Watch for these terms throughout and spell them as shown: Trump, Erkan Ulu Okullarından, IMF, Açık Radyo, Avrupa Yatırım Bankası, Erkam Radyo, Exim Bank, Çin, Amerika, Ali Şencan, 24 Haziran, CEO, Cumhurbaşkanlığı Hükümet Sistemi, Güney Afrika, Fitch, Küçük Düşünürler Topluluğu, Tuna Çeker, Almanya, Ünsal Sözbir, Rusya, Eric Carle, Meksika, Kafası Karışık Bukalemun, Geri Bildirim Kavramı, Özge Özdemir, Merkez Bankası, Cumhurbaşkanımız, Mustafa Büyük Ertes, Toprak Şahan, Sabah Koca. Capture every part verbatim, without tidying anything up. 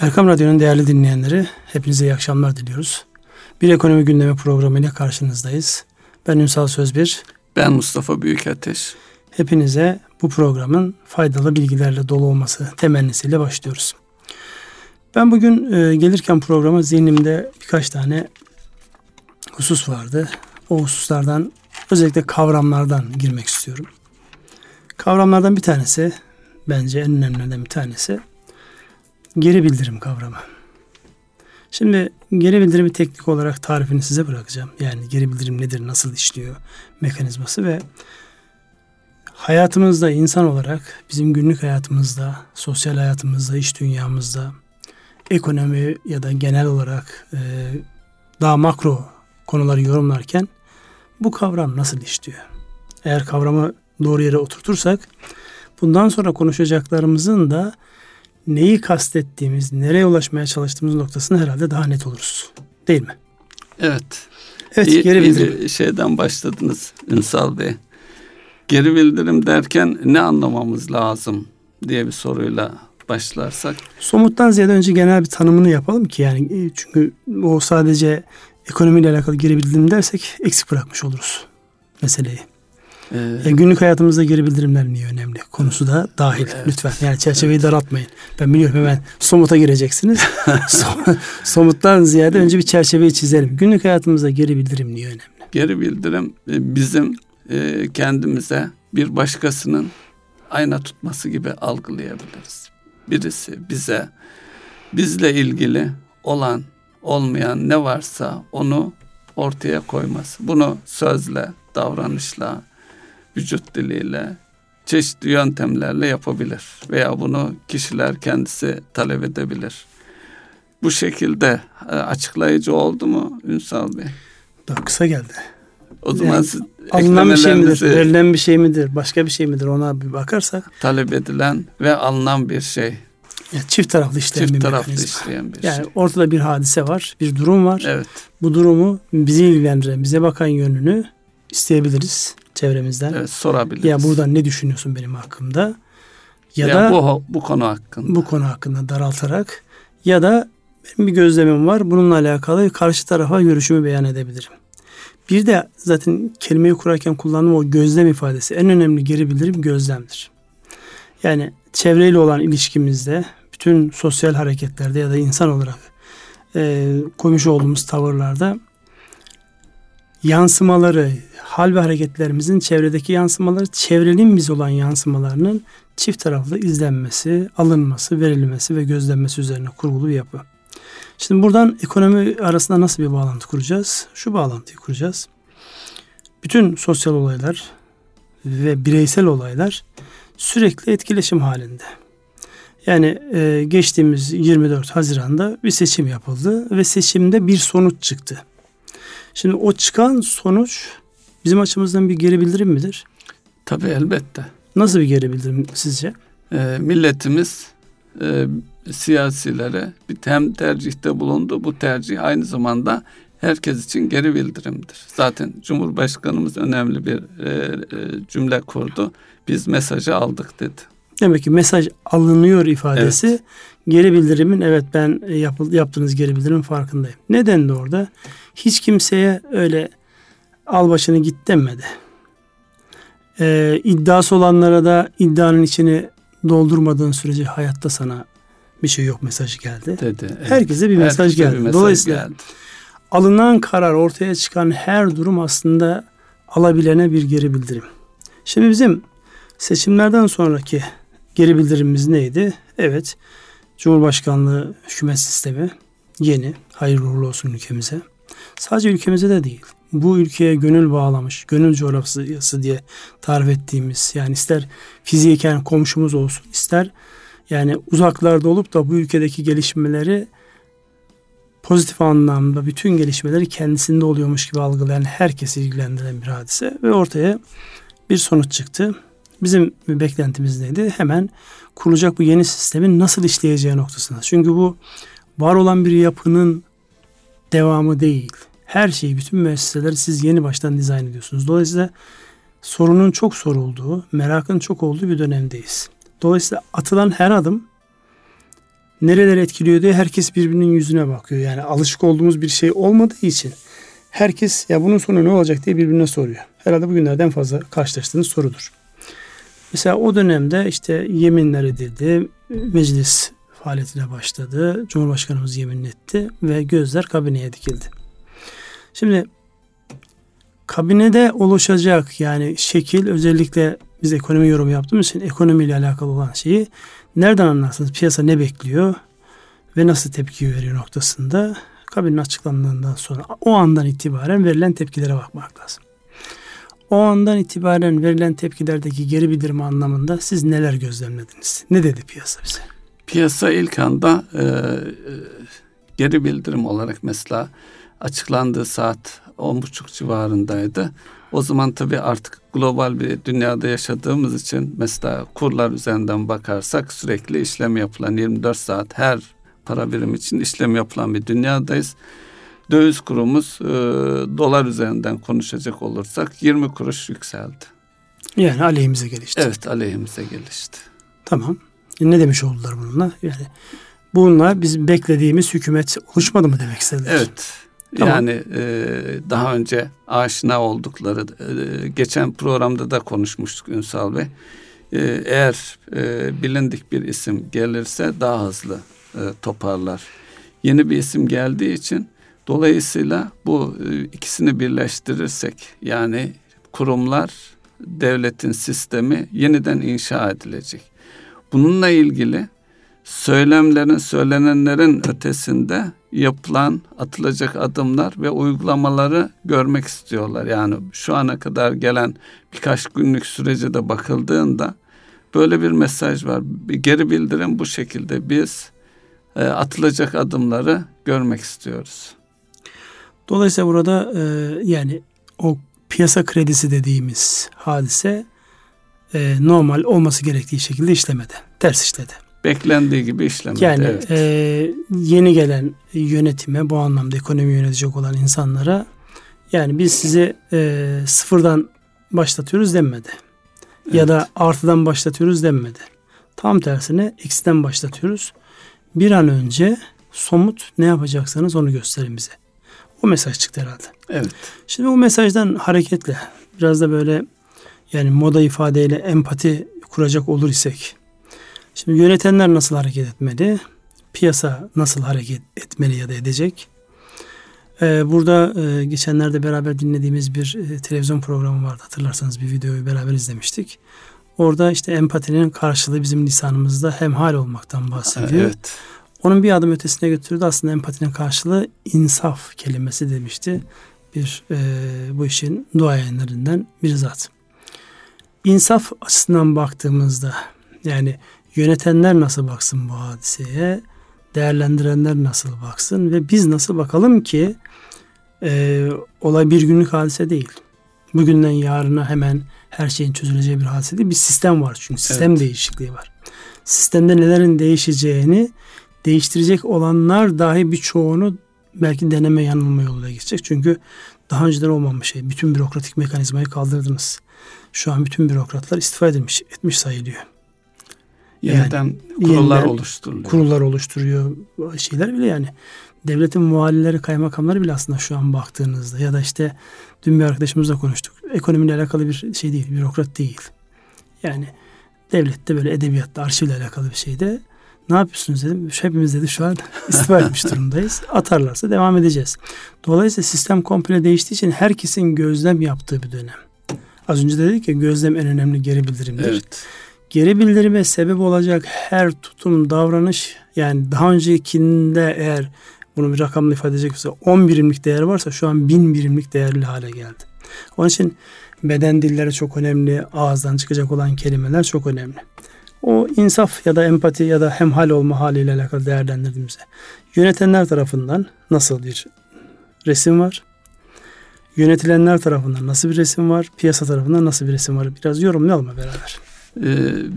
Erkam Radyo'nun değerli dinleyenleri, hepinize iyi akşamlar diliyoruz. Bir ekonomi gündemi programıyla karşınızdayız. Ben Ünsal Sözbir. Ben Mustafa Büyük Ertes. Hepinize bu programın faydalı bilgilerle dolu olması temennisiyle başlıyoruz. Ben bugün e, gelirken programa zihnimde birkaç tane husus vardı. O hususlardan, özellikle kavramlardan girmek istiyorum. Kavramlardan bir tanesi, bence en önemlilerden bir tanesi, geri bildirim kavramı. Şimdi geri bildirimi teknik olarak tarifini size bırakacağım. Yani geri bildirim nedir, nasıl işliyor mekanizması ve hayatımızda insan olarak bizim günlük hayatımızda, sosyal hayatımızda, iş dünyamızda, ekonomi ya da genel olarak e, daha makro konuları yorumlarken bu kavram nasıl işliyor? Eğer kavramı doğru yere oturtursak bundan sonra konuşacaklarımızın da neyi kastettiğimiz, nereye ulaşmaya çalıştığımız noktasını herhalde daha net oluruz. Değil mi? Evet. Evet, İyi, geri bildirim. Şeyden başladınız Ünsal Bey. Geri bildirim derken ne anlamamız lazım diye bir soruyla başlarsak. Somuttan ziyade önce genel bir tanımını yapalım ki, yani çünkü o sadece ekonomiyle alakalı geri bildirim dersek eksik bırakmış oluruz meseleyi. Ee, yani günlük hayatımızda geri bildirimler niye önemli konusu da dahil, evet. Lütfen yani çerçeveyi evet. daraltmayın. Ben biliyorum hemen somuta gireceksiniz. Somuttan ziyade önce bir çerçeveyi çizelim. Günlük hayatımızda geri bildirim niye önemli? Geri bildirim bizim kendimize bir başkasının ayna tutması gibi algılayabiliriz. Birisi bize, bizle ilgili olan, olmayan ne varsa onu ortaya koyması. Bunu sözle, davranışla, vücut diliyle, çeşitli yöntemlerle yapabilir. Veya bunu kişiler kendisi talep edebilir. Bu şekilde açıklayıcı oldu mu Ünsal Bey? Daha kısa geldi. O zaman yani, siz alınan bir şey midir, verilen bir şey midir, başka bir şey midir, ona bir bakarsak. Talep edilen ve alınan bir şey. Yani çift taraflı işleyen çift bir taraflı mekanizma. işleyen bir yani şey. Ortada bir hadise var, bir durum var. Evet. Bu durumu bizi ilgilendiren, bize bakan yönünü isteyebiliriz çevremizden. Evet, sorabiliriz. Ya buradan ne düşünüyorsun benim hakkımda? Ya, ya da bu, bu konu hakkında. Bu konu hakkında daraltarak, ya da benim bir gözlemim var, bununla alakalı karşı tarafa görüşümü beyan edebilirim. Bir de zaten kelimeyi kurarken kullandığım o gözlem ifadesi. En önemli geri bildirim gözlemdir. Yani çevreyle olan ilişkimizde, bütün sosyal hareketlerde ya da insan olarak e, koymuş olduğumuz tavırlarda yansımaları, hal ve hareketlerimizin çevredeki yansımaları, çevrenin biz olan yansımalarının çift taraflı izlenmesi, alınması, verilmesi ve gözlenmesi üzerine kurulu bir yapı. Şimdi buradan ekonomi arasında nasıl bir bağlantı kuracağız? Şu bağlantıyı kuracağız. Bütün sosyal olaylar ve bireysel olaylar sürekli etkileşim halinde. Yani e, geçtiğimiz yirmi dört Haziran'da bir seçim yapıldı ve seçimde bir sonuç çıktı. Şimdi o çıkan sonuç bizim açımızdan bir geri bildirim midir? Tabii, elbette. Nasıl bir geri bildirim sizce? E, milletimiz e, siyasilere bir hem tercihte bulundu. Bu tercih aynı zamanda herkes için geri bildirimdir. Zaten Cumhurbaşkanımız önemli bir e, e, cümle kurdu. Biz mesajı aldık dedi. Demek ki mesaj alınıyor ifadesi, evet. Geri bildirimin, evet ben yap, yaptığınız geri bildirimin farkındayım. Neden de orada? Hiç kimseye öyle al başını git demedi. Ee, iddiası olanlara da iddianın içini doldurmadığın sürece hayatta sana bir şey yok mesaj geldi. Dedi, evet. Herkese bir mesaj Herkese geldi. Bir mesaj Dolayısıyla geldi. Alınan karar, ortaya çıkan her durum aslında alabilene bir geri bildirim. Şimdi bizim seçimlerden sonraki geri bildirimimiz neydi? Evet, Cumhurbaşkanlığı Hükümet Sistemi yeni, hayırlı uğurlu olsun ülkemize. Sadece ülkemize de değil, bu ülkeye gönül bağlamış, gönül coğrafyası diye tarif ettiğimiz, yani ister fiziken komşumuz olsun, ister yani uzaklarda olup da bu ülkedeki gelişmeleri pozitif anlamda, bütün gelişmeleri kendisinde oluyormuş gibi algılayan, herkesi ilgilendiren bir hadise ve ortaya bir sonuç çıktı. Bizim beklentimiz neydi? Hemen kurulacak bu yeni sistemin nasıl işleyeceği noktasında. Çünkü bu var olan bir yapının devamı değil. Her şeyi, bütün müesseseleri siz yeni baştan dizayn ediyorsunuz. Dolayısıyla sorunun çok sorulduğu, merakın çok olduğu bir dönemdeyiz. Dolayısıyla atılan her adım nereler etkiliyor diye herkes birbirinin yüzüne bakıyor. Yani alışık olduğumuz bir şey olmadığı için herkes ya bunun sonu ne olacak diye birbirine soruyor. Herhalde bugünlerde en fazla karşılaştığınız sorudur. Mesela o dönemde işte yeminler edildi, meclis faaliyetine başladı, Cumhurbaşkanımız yemin etti ve gözler kabineye dikildi. Şimdi kabinede oluşacak yani şekil, özellikle biz ekonomi yorumu yaptığımız için ekonomiyle alakalı olan şeyi nereden anlarsınız? Piyasa ne bekliyor ve nasıl tepki veriyor noktasında kabinin açıklandığından sonra o andan itibaren verilen tepkilere bakmak lazım. O andan itibaren verilen tepkilerdeki geri bildirim anlamında siz neler gözlemlediniz? Ne dedi piyasa bize? Piyasa ilk anda e, geri bildirim olarak mesela açıklandığı saat on buçuk civarındaydı. O zaman tabii artık global bir dünyada yaşadığımız için mesela kurlar üzerinden bakarsak sürekli işlem yapılan, yirmi dört saat her para birimi için işlem yapılan bir dünyadayız. Döviz kurumuz e, dolar üzerinden konuşacak olursak yirmi kuruş yükseldi. Yani aleyhimize gelişti. Evet, aleyhimize gelişti. Tamam. Ne demiş oldular bununla? Yani bununla bizim beklediğimiz hükümet oluşmadı mı demek istediler? Evet. Tamam. Yani e, daha önce aşina oldukları, e, geçen programda da konuşmuştuk Ünsal Bey. E, eğer e, bilindik bir isim gelirse daha hızlı e, toparlar. Yeni bir isim geldiği için dolayısıyla bu e, ikisini birleştirirsek, yani kurumlar, devletin sistemi yeniden inşa edilecek. Bununla ilgili söylemlerin, söylenenlerin ötesinde yapılan, atılacak adımlar ve uygulamaları görmek istiyorlar. Yani şu ana kadar gelen birkaç günlük sürece de bakıldığında böyle bir mesaj var. Bir geri bildirim bu şekilde, biz e, atılacak adımları görmek istiyoruz. Dolayısıyla burada e, yani o piyasa kredisi dediğimiz hadise e, normal olması gerektiği şekilde işlemedi. Ters işledi. Beklendiği gibi işlemedi. Yani evet. e, yeni gelen yönetime, bu anlamda ekonomi yönetecek olan insanlara, yani biz sizi e, sıfırdan başlatıyoruz denmedi. Evet. Ya da artıdan başlatıyoruz denmedi. Tam tersine eksiden başlatıyoruz. Bir an önce somut ne yapacaksanız onu gösterin bize. O mesaj çıktı herhalde. Evet. Şimdi bu mesajdan hareketle biraz da böyle yani moda ifadeyle empati kuracak olur isek, şimdi yönetenler nasıl hareket etmeli? Piyasa nasıl hareket etmeli ya da edecek? Ee, burada e, geçenlerde beraber dinlediğimiz bir e, televizyon programı vardı. Hatırlarsanız bir videoyu beraber izlemiştik. Orada işte empatinin karşılığı bizim lisanımızda hemhal olmaktan bahsediyor. Evet. Onun bir adım ötesine götürdü. Aslında empatinin karşılığı insaf kelimesi demişti. Bir e, bu işin duayenlerinden bir zat. İnsaf açısından baktığımızda yani yönetenler nasıl baksın bu hadiseye, değerlendirenler nasıl baksın ve biz nasıl bakalım ki e, olay bir günlük hadise değil. Bugünden yarına hemen her şeyin çözüleceği bir hadise değil. Bir sistem var çünkü sistem evet. değişikliği var. Sistemde nelerin değişeceğini, değiştirecek olanlar dahi birçoğunu belki deneme yanılma yoluna geçecek. Çünkü daha önceden olmamış şey. Bütün bürokratik mekanizmayı kaldırdınız. Şu an bütün bürokratlar istifa edilmiş, etmiş sayılıyor. Yeniden yani, kurullar yeniden oluşturuyor. Kurullar oluşturuyor şeyler bile yani. Devletin valileri, kaymakamları bile aslında şu an baktığınızda ya da işte dün bir arkadaşımızla konuştuk. Ekonomiyle alakalı bir şey değil, bürokrat değil. Yani devlette böyle edebiyatta, arşivle alakalı bir şeyde ne yapıyorsunuz dedim. Hepimiz dedi şu an istifa etmiş durumdayız. Atarlarsa devam edeceğiz. Dolayısıyla sistem komple değiştiği için herkesin gözlem yaptığı bir dönem. Az önce de dedik ya, gözlem en önemli geri bildirimdir. Evet. Geri bildirime sebep olacak her tutum, davranış, yani daha öncekinde eğer bunu bir rakamla ifade edecek olsa on birimlik değer varsa şu an bin birimlik değerli hale geldi. Onun için beden dilleri çok önemli, ağızdan çıkacak olan kelimeler çok önemli. O insaf ya da empati ya da hemhal olma haliyle alakalı değerlendirdiğimizde yönetenler tarafından nasıl bir resim var? Yönetilenler tarafından nasıl bir resim var? Piyasa tarafından nasıl bir resim var? Biraz yorumlayalım beraber.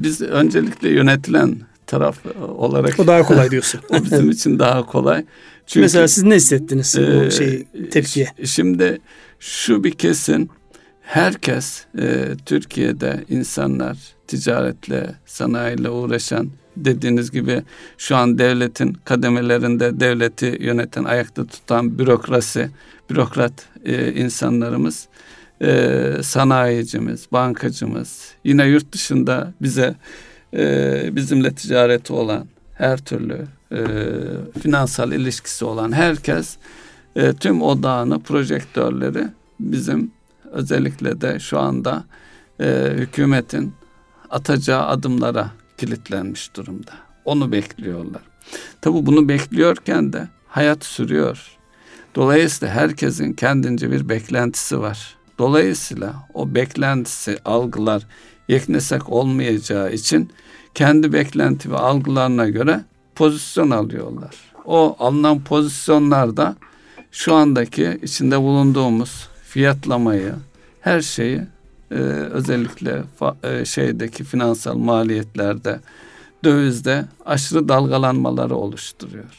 Biz öncelikle yönetilen taraf olarak... O daha kolay diyorsun. O bizim için daha kolay. Çünkü mesela siz ne hissettiniz e, bu şeyi, tepkiye? Şimdi şu bir kesin, herkes e, Türkiye'de insanlar, ticaretle, sanayiyle uğraşan dediğiniz gibi şu an devletin kademelerinde devleti yöneten, ayakta tutan bürokrasi, bürokrat e, insanlarımız, e, sanayicimiz, bankacımız, yine yurt dışında bize e, bizimle ticareti olan, her türlü e, finansal ilişkisi olan herkes, e, tüm odağını, projektörleri bizim özellikle de şu anda e, hükümetin atacağı adımlara kilitlenmiş durumda. Onu bekliyorlar. Tabii bunu bekliyorken de hayat sürüyor. Dolayısıyla herkesin kendince bir beklentisi var. Dolayısıyla o beklentisi, algılar yeknesak olmayacağı için kendi beklenti ve algılarına göre pozisyon alıyorlar. O alınan pozisyonlarda şu andaki içinde bulunduğumuz fiyatlamayı, her şeyi, Ee, özellikle fa- şeydeki finansal maliyetlerde, dövizde aşırı dalgalanmaları oluşturuyor.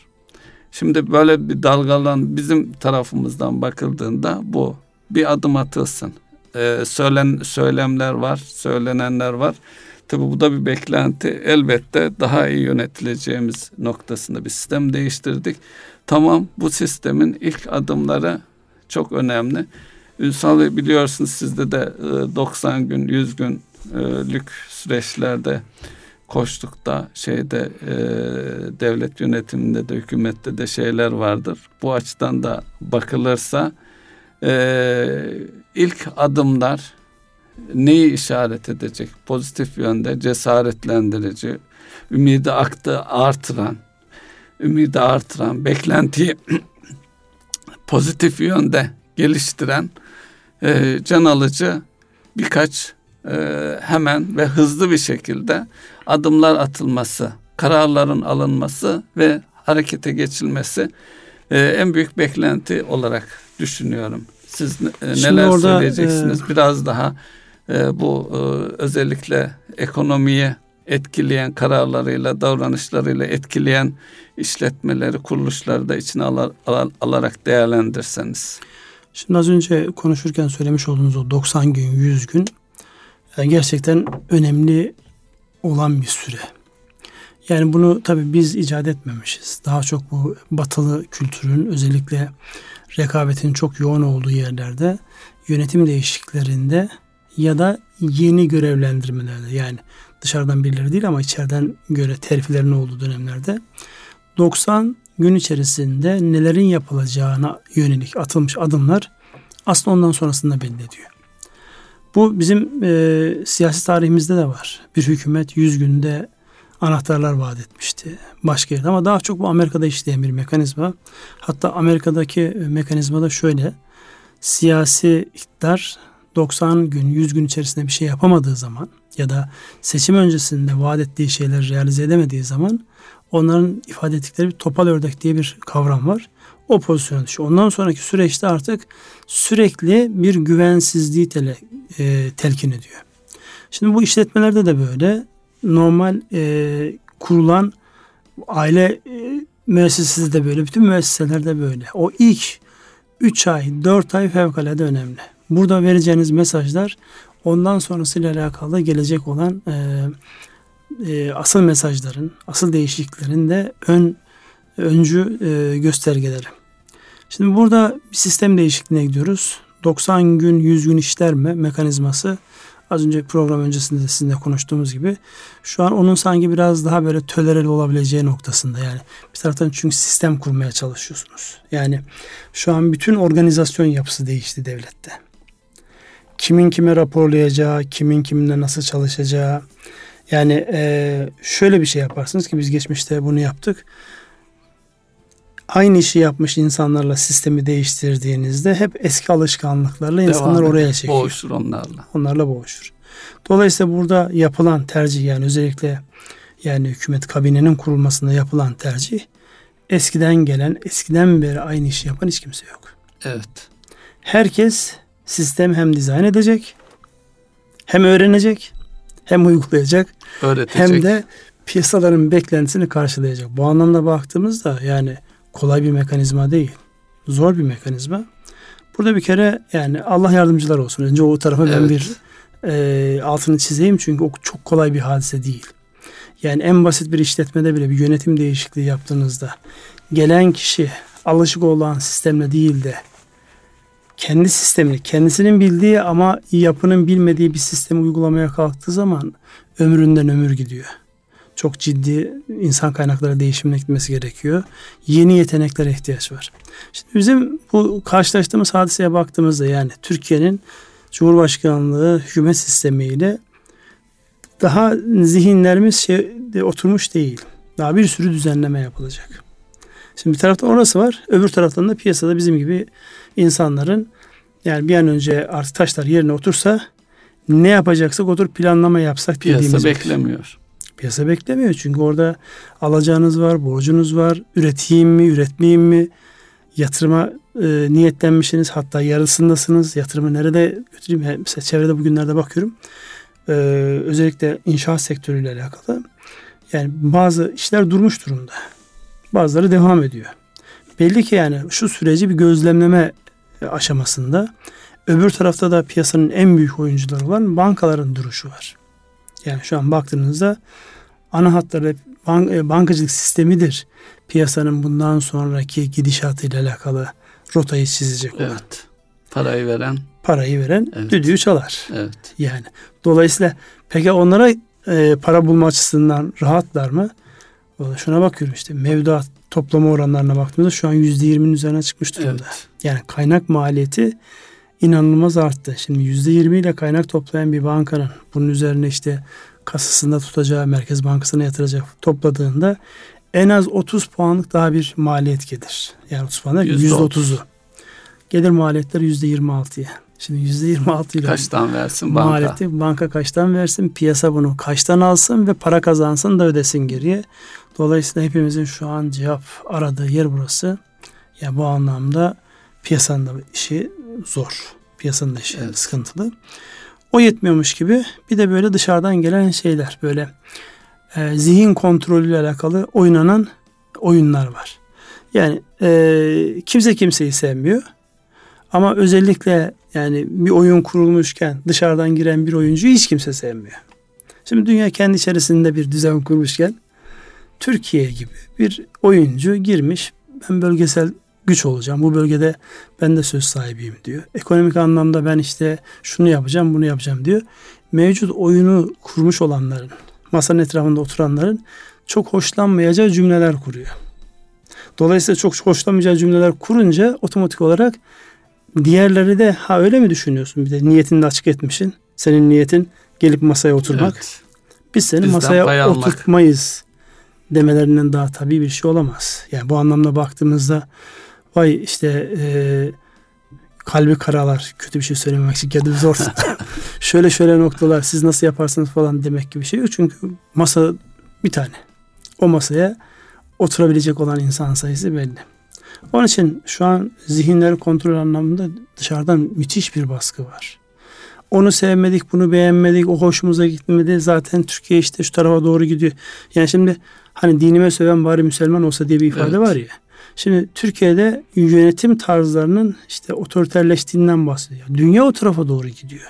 Şimdi böyle bir dalgalan bizim tarafımızdan bakıldığında bu bir adım atılsın. Ee, söylen söylemler var, söylenenler var. Tabii bu da bir beklenti. Elbette daha iyi yönetileceğimiz noktasında bir sistem değiştirdik. Tamam, bu sistemin ilk adımları çok önemli. Ünsal Bey, biliyorsunuz sizde de doksan gün, yüz günlük süreçlerde koştuk da şeyde devlet yönetiminde de hükümette de şeyler vardır. Bu açıdan da bakılırsa ilk adımlar neyi işaret edecek? Pozitif yönde cesaretlendirici, ümidi aktı artıran, ümidi artıran, beklentiyi pozitif yönde geliştiren, e, can alıcı birkaç e, hemen ve hızlı bir şekilde adımlar atılması, kararların alınması ve harekete geçilmesi e, en büyük beklenti olarak düşünüyorum. Siz e, neler orada söyleyeceksiniz? E... Biraz daha e, bu e, özellikle ekonomiye etkileyen kararlarıyla, davranışlarıyla etkileyen işletmeleri, kuruluşları da içine alar, alar, alarak değerlendirseniz. Şimdi az önce konuşurken söylemiş olduğunuz o doksan gün, yüz gün yani gerçekten önemli olan bir süre. Yani bunu tabii biz icat etmemişiz. Daha çok bu batılı kültürün, özellikle rekabetin çok yoğun olduğu yerlerde, yönetim değişikliklerinde ya da yeni görevlendirmelerde, yani dışarıdan birileri değil ama içeriden göre terfilerin olduğu dönemlerde doksan gün içerisinde nelerin yapılacağına yönelik atılmış adımlar aslında ondan sonrasında belli ediyor. Bu bizim e, siyasi tarihimizde de var. Bir hükümet yüz günde anahtarlar vaat etmişti başka yerde, ama daha çok bu Amerika'da işleyen bir mekanizma. Hatta Amerika'daki mekanizma da şöyle: siyasi iktidar doksan gün, yüz gün içerisinde bir şey yapamadığı zaman ya da seçim öncesinde vaat ettiği şeyleri realize edemediği zaman onların ifade ettikleri bir topal ördek diye bir kavram var. O pozisyona düşüyor. Ondan sonraki süreçte artık sürekli bir güvensizliği tele, e, telkin ediyor. Şimdi bu işletmelerde de böyle normal e, kurulan aile e, müessesesi de böyle, bütün müesseseler de böyle. O ilk üç ay, dört ay fevkalade önemli. Burada vereceğiniz mesajlar ondan sonrasıyla alakalı gelecek olan e, e, asıl mesajların, asıl değişikliklerin de ön öncü e, göstergeleri. Şimdi burada bir sistem değişikliğine gidiyoruz. doksan gün, yüz gün işler mi mekanizması? Az önce program öncesinde de sizinle konuştuğumuz gibi şu an onun sanki biraz daha böyle tolereli olabileceği noktasında, yani bir taraftan çünkü sistem kurmaya çalışıyorsunuz. Yani şu an bütün organizasyon yapısı değişti devlette. Kimin kime raporlayacağı, kimin kiminle nasıl çalışacağı. Yani e, şöyle bir şey yaparsınız ki biz geçmişte bunu yaptık. Aynı işi yapmış insanlarla sistemi değiştirdiğinizde hep eski alışkanlıklarla devam insanlar edin. Oraya çekiyor. Boğuşur onlarla. Onlarla boğuşur. Dolayısıyla burada yapılan tercih, yani özellikle yani hükümet kabinenin kurulmasında yapılan tercih, eskiden gelen, eskiden beri aynı işi yapan hiç kimse yok. Evet. Herkes sistem hem dizayn edecek, hem öğrenecek, hem uygulayacak, öğretecek, hem de piyasaların beklentisini karşılayacak. Bu anlamda baktığımızda yani kolay bir mekanizma değil. Zor bir mekanizma. Burada bir kere yani Allah yardımcılar olsun. Önce o tarafa evet. ben bir e, altını çizeyim, çünkü o çok kolay bir hadise değil. Yani en basit bir işletmede bile bir yönetim değişikliği yaptığınızda gelen kişi alışık olan sistemle değil de kendi sistemini, kendisinin bildiği ama yapının bilmediği bir sistemi uygulamaya kalktığı zaman ömründen ömür gidiyor. Çok ciddi insan kaynakları değişimine gitmesi gerekiyor. Yeni yeteneklere ihtiyaç var. Şimdi bizim bu karşılaştığımız hadiseye baktığımızda yani Türkiye'nin Cumhurbaşkanlığı hükümet sistemiyle daha zihinlerimiz şey, oturmuş değil. Daha bir sürü düzenleme yapılacak. Şimdi bir taraftan orası var. Öbür taraftan da piyasada bizim gibi insanların yani bir an önce artık taşlar yerine otursa ne yapacaksak oturup planlama yapsak dediğimiz piyasa beklemiyor. Piyasa beklemiyor çünkü orada alacağınız var, borcunuz var, üreteyim mi, üretmeyeyim mi, yatırıma e, niyetlenmişsiniz, hatta yarısındasınız, yatırımı nerede götüreyim, yani mesela çevrede bugünlerde bakıyorum, e, özellikle inşaat sektörüyle alakalı, yani bazı işler durmuş durumda, bazıları devam ediyor. Belli ki yani şu süreci bir gözlemleme aşamasında, öbür tarafta da piyasanın en büyük oyuncuları olan bankaların duruşu var. Yani şu an baktığınızda ana hatları bank, bankacılık sistemidir. Piyasanın bundan sonraki gidişatıyla alakalı rotayı çizecek olan. Evet. Parayı veren. Parayı veren evet. Düdüğü çalar. Evet. Yani dolayısıyla peki onlara e, para bulma açısından rahatlar mı? Şuna bakıyorum işte mevduat toplama oranlarına baktığımızda şu an yüzde yirminin üzerine çıkmış durumda. Evet. Yani kaynak maliyeti İnanılmaz arttı. Şimdi yüzde yirmi ile kaynak toplayan bir bankanın bunun üzerine işte kasasında tutacağı, Merkez Bankası'na yatıracak topladığında en az otuz puanlık daha bir maliyet gelir. Yani otuz puan derken yüzde otuzu. Gelir maliyetler yüzde yirmi altıya. Şimdi yüzde yirmi altı ile kaçtan versin banka? Maliyeti banka kaçtan versin? Piyasa bunu kaçtan alsın ve para kazansın da ödesin geriye. Dolayısıyla hepimizin şu an cevap aradığı yer burası. Ya yani bu anlamda piyasanın da işi zor. Piyasanın da işi evet. sıkıntılı. O yetmiyormuş gibi bir de böyle dışarıdan gelen şeyler, böyle e, zihin kontrolüyle alakalı oynanan oyunlar var. Yani e, kimse kimseyi sevmiyor. Ama özellikle yani bir oyun kurulmuşken dışarıdan giren bir oyuncuyu hiç kimse sevmiyor. Şimdi dünya kendi içerisinde bir düzen kurmuşken Türkiye gibi bir oyuncu girmiş. Ben bölgesel güç olacağım. Bu bölgede ben de söz sahibiyim diyor. Ekonomik anlamda ben işte şunu yapacağım, bunu yapacağım diyor. Mevcut oyunu kurmuş olanların, masanın etrafında oturanların çok hoşlanmayacağı cümleler kuruyor. Dolayısıyla çok hoşlanmayacağı cümleler kurunca otomatik olarak diğerleri de ha öyle mi düşünüyorsun? Bir de niyetini de açık etmişsin. Senin niyetin gelip masaya oturmak. Evet. Biz seni Bizden masaya oturtmayız demelerinden daha tabii bir şey olamaz. Yani bu anlamda baktığımızda vay işte e, kalbi karalar, kötü bir şey söylememek için kendimi zor şöyle şöyle noktalar, siz nasıl yaparsınız falan demek gibi bir şey yok. Çünkü masa bir tane. O masaya oturabilecek olan insan sayısı belli. Onun için şu an zihinleri kontrol anlamında dışarıdan müthiş bir baskı var. Onu sevmedik, bunu beğenmedik, o hoşumuza gitmedi. Zaten Türkiye işte şu tarafa doğru gidiyor. Yani şimdi hani dinime söven bari Müslüman olsa diye bir ifade evet. var ya. Şimdi Türkiye'de yönetim tarzlarının işte otoriterleştiğinden bahsediyor. Dünya o tarafa doğru gidiyor.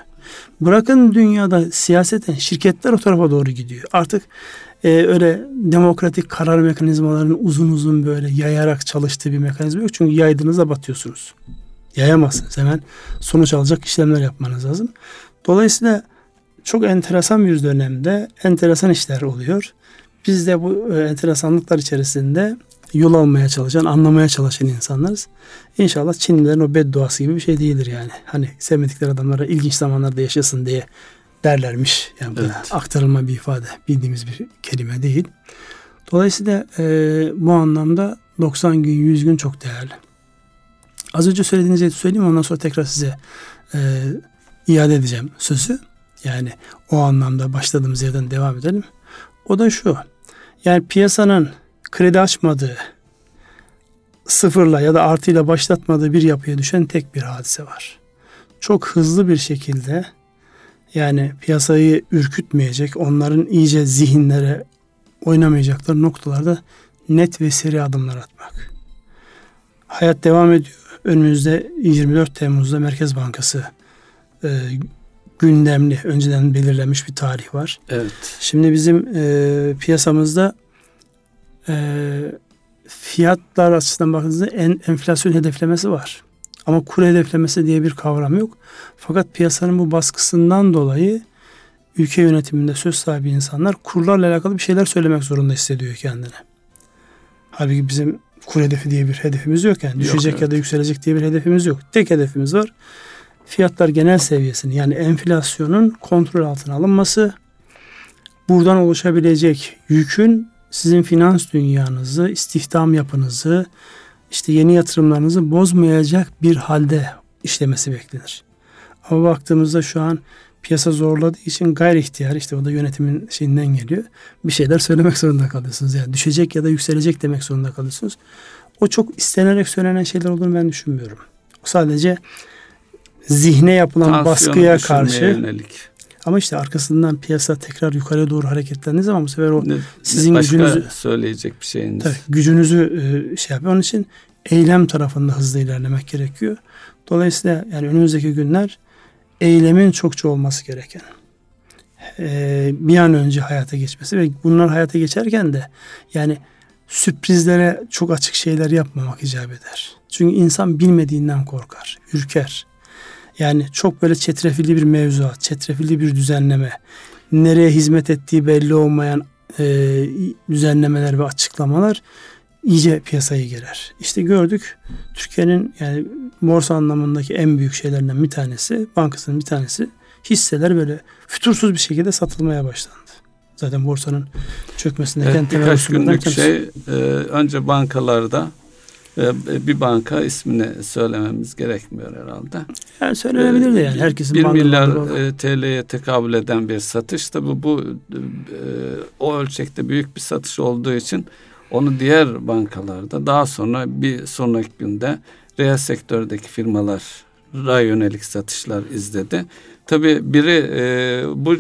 Bırakın dünyada siyaseten şirketler o tarafa doğru gidiyor. Artık e, öyle demokratik karar mekanizmalarının uzun uzun böyle yayarak çalıştığı bir mekanizma yok. Çünkü yaydığınızda batıyorsunuz. Yayamazsınız. Hemen sonuç alacak işlemler yapmanız lazım. Dolayısıyla çok enteresan bir dönemde enteresan işler oluyor. Biz de bu enteresanlıklar içerisinde yol almaya çalışan, anlamaya çalışan insanlarız. İnşallah Çinlilerin o bedduası gibi bir şey değildir yani. Hani sevmedikleri adamlara ilginç zamanlarda yaşasın diye derlermiş. Yani evet. aktarılma bir ifade, bildiğimiz bir kelime değil. Dolayısıyla e, bu anlamda doksan gün, yüz gün çok değerli. Az önce söylediğinizi söyleyeyim, ondan sonra tekrar size e, iade edeceğim sözü. Yani o anlamda başladığımız yerden devam edelim. O da şu, yani piyasanın kredi açmadığı, sıfırla ya da artıyla başlatmadığı bir yapıya düşen tek bir hadise var. Çok hızlı bir şekilde yani piyasayı ürkütmeyecek, onların iyice zihinlere oynamayacakları noktalarda net ve seri adımlar atmak. Hayat devam ediyor. Önümüzde yirmi dört Temmuz'da Merkez Bankası e, gündemli, önceden belirlenmiş bir tarih var. Evet. Şimdi bizim e, piyasamızda e, fiyatlar açısından baktığınızda en, enflasyon hedeflemesi var. Ama kur hedeflemesi diye bir kavram yok. Fakat piyasanın bu baskısından dolayı ülke yönetiminde söz sahibi insanlar kurlarla alakalı bir şeyler söylemek zorunda hissediyor kendini. Halbuki bizim kur hedefi diye bir hedefimiz yok. Yani düşecek yok, evet. ya da yükselecek diye bir hedefimiz yok. Tek hedefimiz var. Fiyatlar genel seviyesini, yani enflasyonun kontrol altına alınması, buradan oluşabilecek yükün sizin finans dünyanızı, istihdam yapınızı, işte yeni yatırımlarınızı bozmayacak bir halde işlemesi beklenir. Ama baktığımızda şu an piyasa zorladığı için gayri ihtiyar, işte o da yönetimin şeyinden geliyor, bir şeyler söylemek zorunda kalıyorsunuz. Yani düşecek ya da yükselecek demek zorunda kalıyorsunuz. O çok istenerek söylenen şeyler olduğunu ben düşünmüyorum. O sadece zihne yapılan tansiyonu baskıya karşı yönelik. Ama işte arkasından piyasa tekrar yukarıya doğru hareketlendiği zaman bu sefer o ne, sizin başka gücünüzü söyleyecek bir şeyiniz. Tabii, gücünüzü şey yapıyor. Onun için eylem tarafında hızlı ilerlemek gerekiyor. Dolayısıyla yani önümüzdeki günler eylemin çokça olması gereken, bir an önce hayata geçmesi ve bunlar hayata geçerken de yani sürprizlere çok açık şeyler yapmamak icap eder. Çünkü insan bilmediğinden korkar, ürker. Yani çok böyle çetrefilli bir mevzuat, çetrefilli bir düzenleme, nereye hizmet ettiği belli olmayan e, düzenlemeler ve açıklamalar iyice piyasayı gerer. İşte gördük, Türkiye'nin yani borsa anlamındaki en büyük şeylerinden bir tanesi, bankasının bir tanesi, hisseler böyle fütursuz bir şekilde satılmaya başlandı. Zaten borsanın çökmesindeki evet, temel usullerden birkaç günlük şey, e, önce bankalarda. Bir banka ismini söylememiz gerekmiyor herhalde. Yani söylenebilirdi yani. Herkesin bir milyar T L'ye tekabül eden bir satış. Tabii bu o ölçekte büyük bir satış olduğu için onu diğer bankalarda daha sonra bir sonraki günde reel sektördeki firmalara yönelik satışlar izledi. Tabii biri bu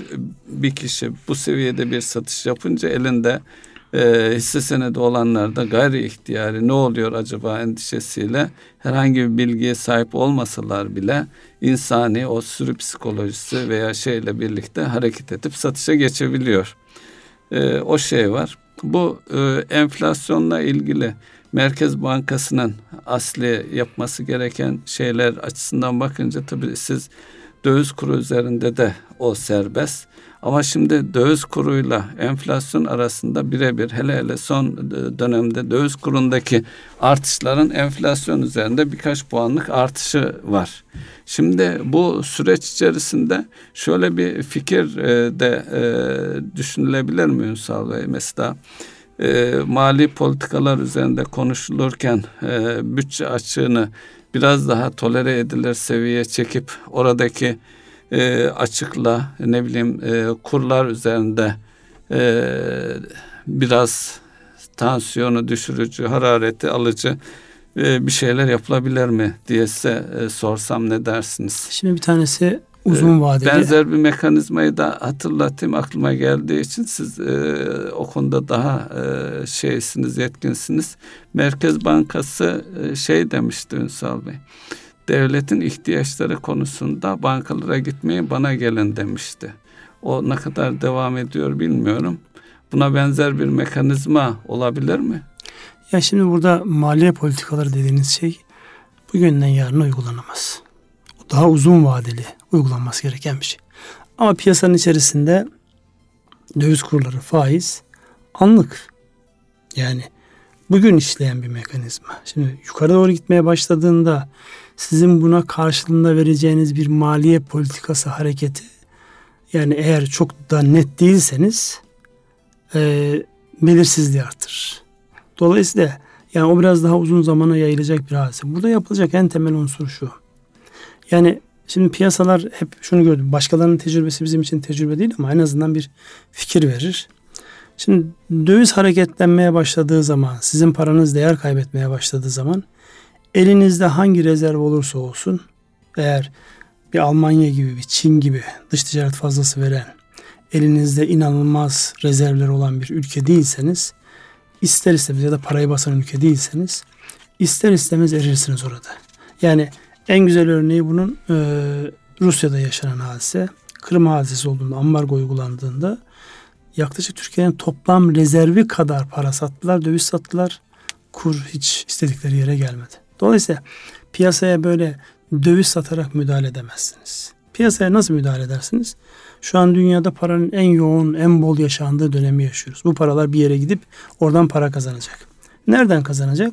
bir kişi bu seviyede bir satış yapınca elinde E, hisse senedi olanlar da gayri ihtiyari ne oluyor acaba endişesiyle herhangi bir bilgiye sahip olmasalar bile insani o sürü psikolojisi veya şeyle birlikte hareket edip satışa geçebiliyor. E, o şey var. Bu e, enflasyonla ilgili Merkez Bankası'nın asli yapması gereken şeyler açısından bakınca tabii siz döviz kuru üzerinde de o serbest. Ama şimdi döviz kuruyla enflasyon arasında birebir hele hele son dönemde döviz kurundaki artışların enflasyon üzerinde birkaç puanlık artışı var. Şimdi bu süreç içerisinde şöyle bir fikir de düşünülebilir mi Ünsal Bey? Mesela mali politikalar üzerinde konuşulurken bütçe açığını biraz daha tolere edilir seviyeye çekip oradaki E, açıkla ne bileyim e, kurlar üzerinde e, biraz tansiyonu düşürücü, harareti alıcı e, bir şeyler yapılabilir mi diye size e, sorsam ne dersiniz? Şimdi bir tanesi uzun vadeli. E, benzer bir mekanizmayı da hatırlatayım aklıma geldiği için siz e, o konuda daha e, şeysiniz, yetkinsiniz. Merkez Bankası e, şey demişti Ünsal Bey. Devletin ihtiyaçları konusunda bankalara gitmeyin bana gelin demişti. O ne kadar devam ediyor bilmiyorum. Buna benzer bir mekanizma olabilir mi? Ya şimdi burada maliye politikaları dediğiniz şey bugünden yarına uygulanamaz. O daha uzun vadeli uygulanması gereken bir şey. Ama piyasanın içerisinde döviz kurları, faiz anlık. Yani bugün işleyen bir mekanizma. Şimdi yukarı doğru gitmeye başladığında sizin buna karşılığında vereceğiniz bir maliye politikası hareketi, yani eğer çok da net değilseniz e, belirsizliği artırır. Dolayısıyla yani o biraz daha uzun zamana yayılacak bir hadise. Burada yapılacak en temel unsur şu. Yani şimdi piyasalar hep şunu gördüm. Başkalarının tecrübesi bizim için tecrübe değil ama en azından bir fikir verir. Şimdi döviz hareketlenmeye başladığı zaman, sizin paranız değer kaybetmeye başladığı zaman elinizde hangi rezerv olursa olsun, eğer bir Almanya gibi, bir Çin gibi dış ticaret fazlası veren, elinizde inanılmaz rezervler olan bir ülke değilseniz, ister istemez ya da parayı basan ülke değilseniz, ister istemez erirsiniz orada. Yani en güzel örneği bunun e, Rusya'da yaşanan hadise. Kırım hadisesi olduğunda, ambargo uygulandığında yaklaşık Türkiye'nin toplam rezervi kadar para sattılar, döviz sattılar. Kur hiç istedikleri yere gelmedi. Dolayısıyla piyasaya böyle döviz satarak müdahale edemezsiniz. Piyasaya nasıl müdahale edersiniz? Şu an dünyada paranın en yoğun, en bol yaşandığı dönemi yaşıyoruz. Bu paralar bir yere gidip oradan para kazanacak. Nereden kazanacak?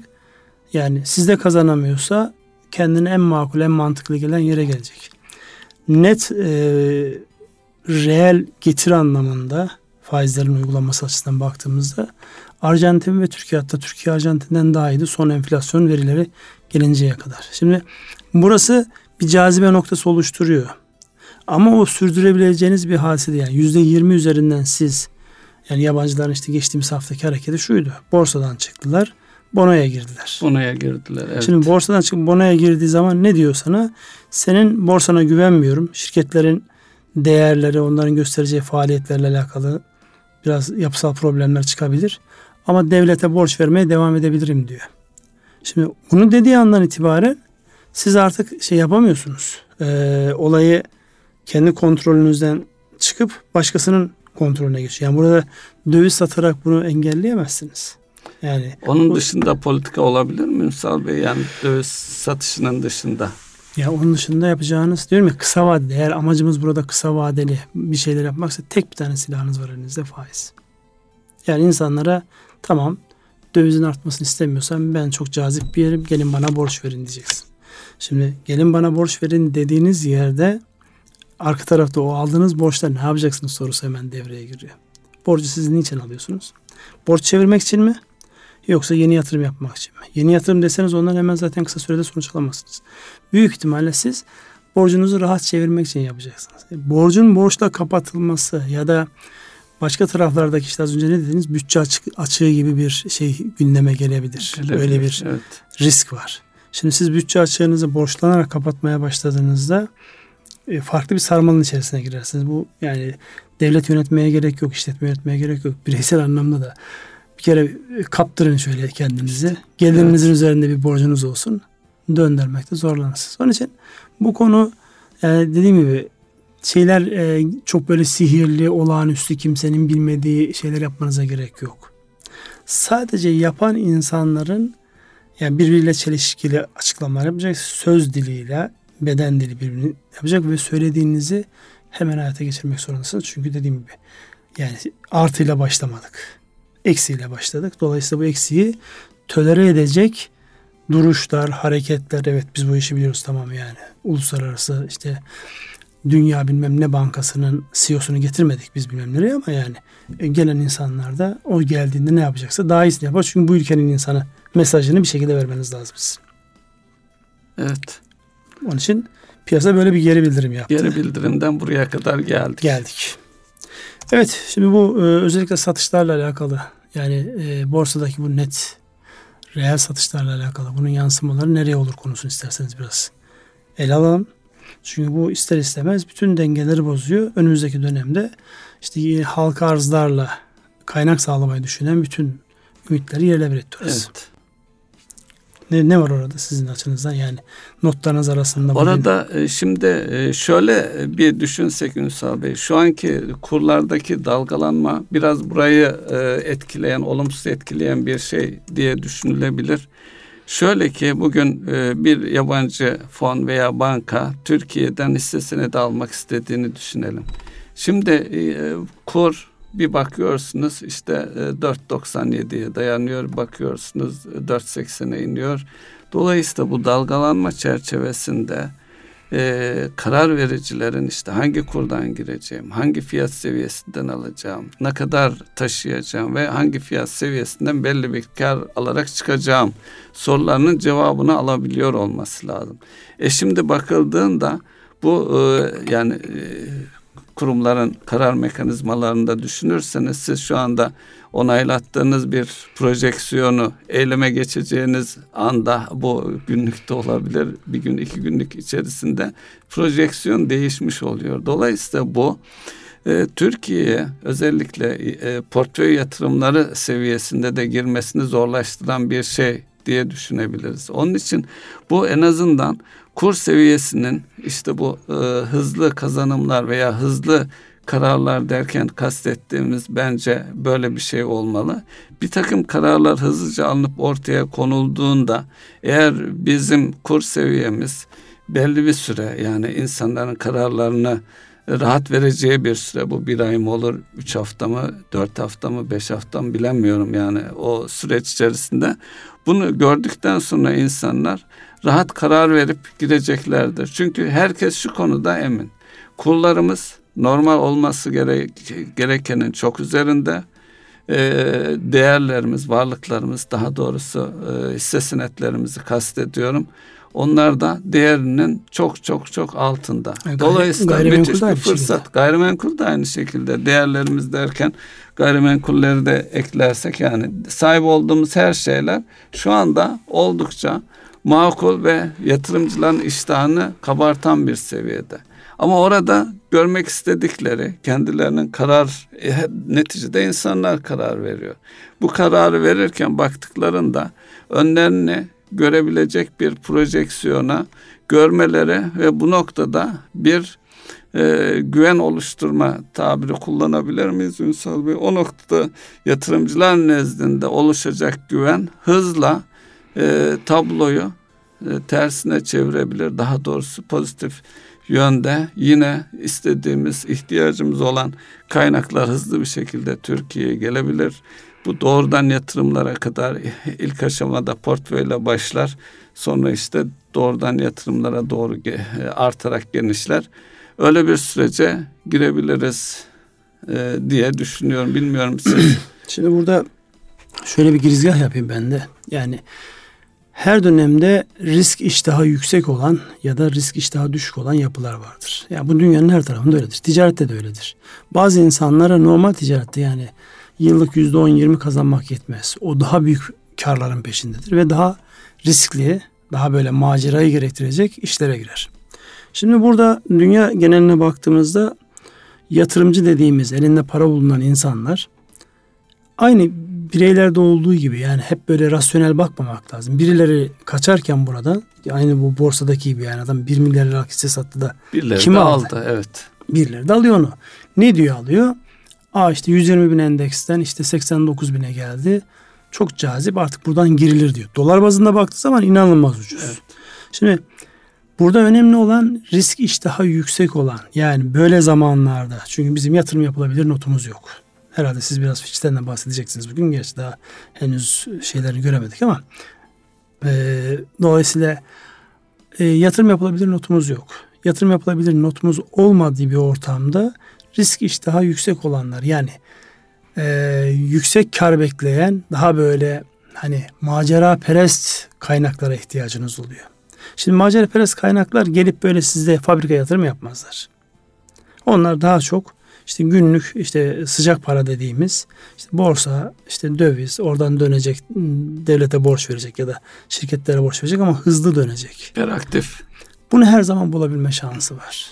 Yani sizde kazanamıyorsa kendine en makul, en mantıklı gelen yere gelecek. Net, e, reel getiri anlamında faizlerin uygulanması açısından baktığımızda Arjantin ve Türkiye, hatta Türkiye Arjantin'den daha iyiydi son enflasyon verileri gelinceye kadar. Şimdi burası bir cazibe noktası oluşturuyor. Ama o sürdürebileceğiniz bir hadise değil. Yani yüzde yirmi üzerinden siz, yani yabancıların işte geçtiğimiz haftaki hareketi şuydu. Borsadan çıktılar, bonoya girdiler. Bonoya girdiler, evet. Şimdi borsadan çıkıp bonoya girdiği zaman ne diyor sana? Senin borsana güvenmiyorum. Şirketlerin değerleri, onların göstereceği faaliyetlerle alakalı biraz yapısal problemler çıkabilir. Ama devlete borç vermeye devam edebilirim diyor. Şimdi bunu dediği andan itibaren siz artık şey yapamıyorsunuz. Ee, olayı kendi kontrolünüzden çıkıp başkasının kontrolüne geçiyor. Yani burada döviz satarak bunu engelleyemezsiniz. Yani onun dışında o, politika olabilir mi Ünsal Bey? Yani döviz satışının dışında. Ya onun dışında yapacağınız, diyorum ya, kısa vadeli, eğer amacımız burada kısa vadeli bir şeyler yapmaksa tek bir tane silahınız var elinizde: faiz. Yani insanlara tamam, dövizin artmasını istemiyorsan ben çok cazip bir yerim, gelin bana borç verin diyeceksin. Şimdi gelin bana borç verin dediğiniz yerde arka tarafta o aldığınız borçlar ne yapacaksınız sorusu hemen devreye giriyor. Borcu siz niçin alıyorsunuz? Borç çevirmek için mi? Yoksa yeni yatırım yapmak için mi? Yeni yatırım deseniz ondan hemen zaten kısa sürede sonuç alamazsınız. Büyük ihtimalle siz borcunuzu rahat çevirmek için yapacaksınız. Borcun borçla kapatılması ya da başka taraflardaki, işte az önce ne dediğiniz, bütçe açık, açığı gibi bir şey gündeme gelebilir. gelebilir Öyle bir evet. risk var. Şimdi siz bütçe açığınızı borçlanarak kapatmaya başladığınızda farklı bir sarmalın içerisine girersiniz. Bu, yani devlet yönetmeye gerek yok, işletme yönetmeye gerek yok. Bireysel anlamda da bir kere kaptırın şöyle kendinizi. Gelirinizin evet. üzerinde bir borcunuz olsun. Döndürmekte zorlanırsınız. Onun için bu konu, yani dediğim gibi, şeyler e, çok böyle sihirli, olağanüstü, kimsenin bilmediği şeyler yapmanıza gerek yok. Sadece yapan insanların, yani birbiriyle çelişkili açıklamalar yapacak, söz diliyle beden dili birbirini yapacak ve söylediğinizi hemen hayata geçirmek zorundasınız. Çünkü dediğim gibi, yani artıyla başlamadık, eksiyle başladık. Dolayısıyla bu eksiyi tölere edecek duruşlar, hareketler, evet biz bu işi biliyoruz tamam, yani uluslararası işte dünya bilmem ne bankasının C E O'sunu getirmedik biz bilmem nereye, ama yani gelen insanlar da o geldiğinde ne yapacaksa daha iyisini yapar. Çünkü bu ülkenin insanı mesajını bir şekilde vermeniz lazım sizin. Evet. Onun için piyasa böyle bir geri bildirim yaptı. Geri bildirimden buraya kadar geldik. Geldik. Evet, şimdi bu özellikle satışlarla alakalı, yani e, borsadaki bu net reel satışlarla alakalı bunun yansımaları nereye olur konusunu isterseniz biraz ele alalım. Çünkü bu ister istemez bütün dengeleri bozuyor. Önümüzdeki dönemde işte halka arzlarla kaynak sağlamayı düşünen bütün ümitleri yerle bir ettiriyoruz. Evet. Ne, ne var orada sizin açınızdan, yani notlarınız arasında? Orada bugün... şimdi şöyle bir düşünsek Ünsal Bey, şu anki kurlardaki dalgalanma biraz burayı etkileyen, olumsuz etkileyen bir şey diye düşünülebilir. Şöyle ki, bugün bir yabancı fon veya banka Türkiye'den hissesini de almak istediğini düşünelim. Şimdi kur, bir bakıyorsunuz işte dört doksan yediye dayanıyor, bakıyorsunuz dört seksene iniyor. Dolayısıyla bu dalgalanma çerçevesinde e, karar vericilerin işte hangi kurdan gireceğim, hangi fiyat seviyesinden alacağım, ne kadar taşıyacağım ve hangi fiyat seviyesinden belli bir kar alarak çıkacağım sorularının cevabını alabiliyor olması lazım. E şimdi bakıldığında bu e, yani... E, kurumların karar mekanizmalarında düşünürseniz, siz şu anda onaylattığınız bir projeksiyonu eyleme geçeceğiniz anda, bu günlük de olabilir, bir gün iki günlük içerisinde projeksiyon değişmiş oluyor. Dolayısıyla bu e, Türkiye'ye özellikle e, portföy yatırımları seviyesinde de girmesini zorlaştıran bir şey diye düşünebiliriz. Onun için bu en azından kur seviyesinin işte bu e, hızlı kazanımlar veya hızlı kararlar derken kastettiğimiz bence böyle bir şey olmalı. Bir takım kararlar hızlıca alınıp ortaya konulduğunda eğer bizim kur seviyemiz belli bir süre, yani insanların kararlarını rahat vereceği bir süre, bu bir ay mı olur, üç hafta mı, dört hafta mı, beş hafta mı bilemiyorum yani o süreç içerisinde. Bunu gördükten sonra insanlar rahat karar verip gireceklerdir. Çünkü herkes şu konuda emin. Kurlarımız normal olması gerekenin çok üzerinde. Değerlerimiz, varlıklarımız, daha doğrusu hisse senetlerimizi kastediyorum. Onlar da değerinin çok çok çok altında. Gayri, Dolayısıyla müthiş bir fırsat. Şekilde. Gayrimenkul de aynı şekilde. Değerlerimiz derken gayrimenkulleri de eklersek, yani sahip olduğumuz her şeyler şu anda oldukça makul ve yatırımcıların iştahını kabartan bir seviyede. Ama orada görmek istedikleri, kendilerinin karar, neticede insanlar karar veriyor. Bu kararı verirken baktıklarında önlerini görebilecek bir projeksiyona görmeleri ve bu noktada bir e, güven oluşturma tabiri kullanabilir miyiz Ünsal Bey? O noktada yatırımcılar nezdinde oluşacak güven hızla e, tabloyu e, tersine çevirebilir. Daha doğrusu pozitif yönde yine istediğimiz, ihtiyacımız olan kaynaklar hızlı bir şekilde Türkiye'ye gelebilir. Bu doğrudan yatırımlara kadar ilk aşamada portföyle başlar. Sonra işte doğrudan yatırımlara doğru artarak genişler. Öyle bir sürece girebiliriz diye düşünüyorum. Bilmiyorum siz. Şimdi burada şöyle bir girizgah yapayım ben de. Yani her dönemde risk iştahı yüksek olan ya da risk iştahı düşük olan yapılar vardır. Yani bu dünyanın her tarafında öyledir. Ticarette de öyledir. Bazı insanlara normal ticarette yani yıllık yüzde on yirmi kazanmak yetmez. O daha büyük karların peşindedir ve daha riskli, daha böyle macerayı gerektirecek işlere girer. Şimdi burada dünya geneline baktığımızda yatırımcı dediğimiz elinde para bulunan insanlar aynı bireylerde olduğu gibi yani hep böyle rasyonel bakmamak lazım. Birileri kaçarken buradan aynı bu borsadaki gibi yani adam bir milyar liralık hisse sattı da birileri kimi aldı? aldı? Evet. Birileri de alıyor onu. Ne diyor alıyor? Aa işte yüz yirmi bin endeksten işte seksen dokuz bine geldi. Çok cazip, artık buradan girilir diyor. Dolar bazında baktığı zaman inanılmaz ucuz. Evet. Şimdi burada önemli olan risk iştahı yüksek olan, yani böyle zamanlarda. Çünkü bizim yatırım yapılabilir notumuz yok. Herhalde siz biraz Fitch'ten de bahsedeceksiniz bugün. Gerçi daha henüz şeylerini göremedik ama. E, dolayısıyla e, yatırım yapılabilir notumuz yok. Yatırım yapılabilir notumuz olmadığı bir ortamda risk iştahı yüksek olanlar, yani e, yüksek kar bekleyen, daha böyle hani macera perest kaynaklara ihtiyacınız oluyor. Şimdi macera perest kaynaklar gelip böyle sizde fabrika yatırım yapmazlar. Onlar daha çok işte günlük işte sıcak para dediğimiz işte borsa, işte döviz, oradan dönecek, devlete borç verecek ya da şirketlere borç verecek ama hızlı dönecek. Peraktif. Bunu her zaman bulabilme şansı var.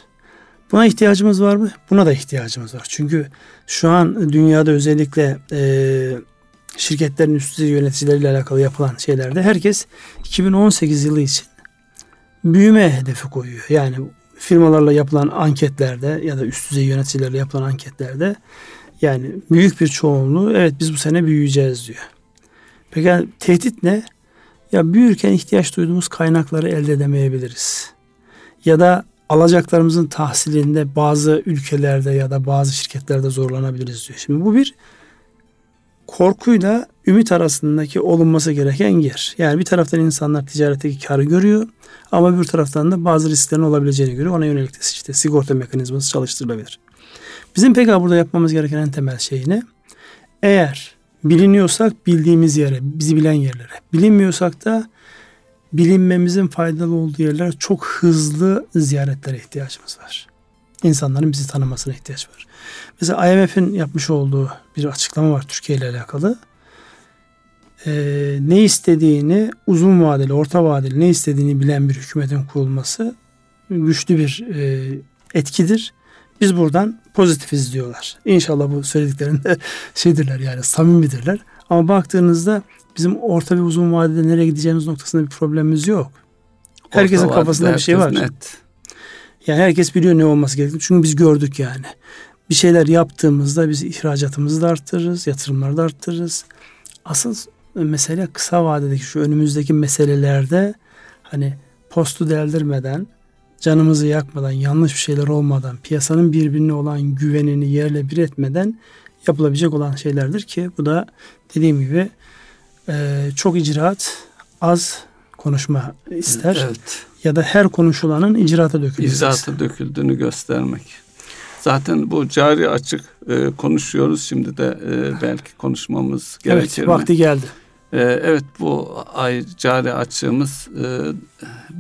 Buna ihtiyacımız var mı? Buna da ihtiyacımız var. Çünkü şu an dünyada özellikle e, şirketlerin üst düzey yöneticileriyle alakalı yapılan şeylerde herkes iki bin on sekiz yılı için büyüme hedefi koyuyor. Yani firmalarla yapılan anketlerde ya da üst düzey yöneticilerle yapılan anketlerde yani büyük bir çoğunluğu evet biz bu sene büyüyeceğiz diyor. Peki yani tehdit ne? Ya büyürken ihtiyaç duyduğumuz kaynakları elde edemeyebiliriz. Ya da alacaklarımızın tahsilinde bazı ülkelerde ya da bazı şirketlerde zorlanabiliriz diyor. Şimdi bu bir korkuyla ümit arasındaki olunması gereken yer. Yani bir taraftan insanlar ticaretteki karı görüyor ama bir taraftan da bazı risklerin olabileceğini görüyor. Ona yönelik de işte sigorta mekanizması çalıştırılabilir. Bizim pekala burada yapmamız gereken en temel şey ne? Eğer biliniyorsak bildiğimiz yere, bizi bilen yerlere, bilinmiyorsak da bilinmemizin faydalı olduğu yerlere çok hızlı ziyaretlere ihtiyacımız var. İnsanların bizi tanımasına ihtiyaç var. Mesela I M F'in yapmış olduğu bir açıklama var Türkiye ile alakalı. Ee, ne istediğini, uzun vadeli, orta vadeli ne istediğini bilen bir hükümetin kurulması güçlü bir e, etkidir. Biz buradan pozitifiz diyorlar. İnşallah bu söylediklerinde şeydirler yani samimidirler. Ama baktığınızda bizim orta ve uzun vadede nereye gideceğimiz noktasında bir problemimiz yok. Orta Herkesin kafasında bir şey var. Net. Yani herkes biliyor ne olması gerektiğini. Çünkü biz gördük yani. Bir şeyler yaptığımızda biz ihracatımızı da arttırırız, yatırımları da arttırırız. Asıl mesele kısa vadedeki şu önümüzdeki meselelerde hani postu deldirmeden, canımızı yakmadan, yanlış bir şeyler olmadan, piyasanın birbirine olan güvenini yerle bir etmeden yapılabilecek olan şeylerdir ki bu da dediğim gibi çok icraat, az konuşma ister. Evet. Ya da her konuşulanın icraata döküldüğünü. İcraata döküldüğünü göstermek. Zaten bu cari açık e, konuşuyoruz. Şimdi de e, belki konuşmamız gerekir. Evet, vakti mi? geldi. E, evet, bu ay cari açığımız e,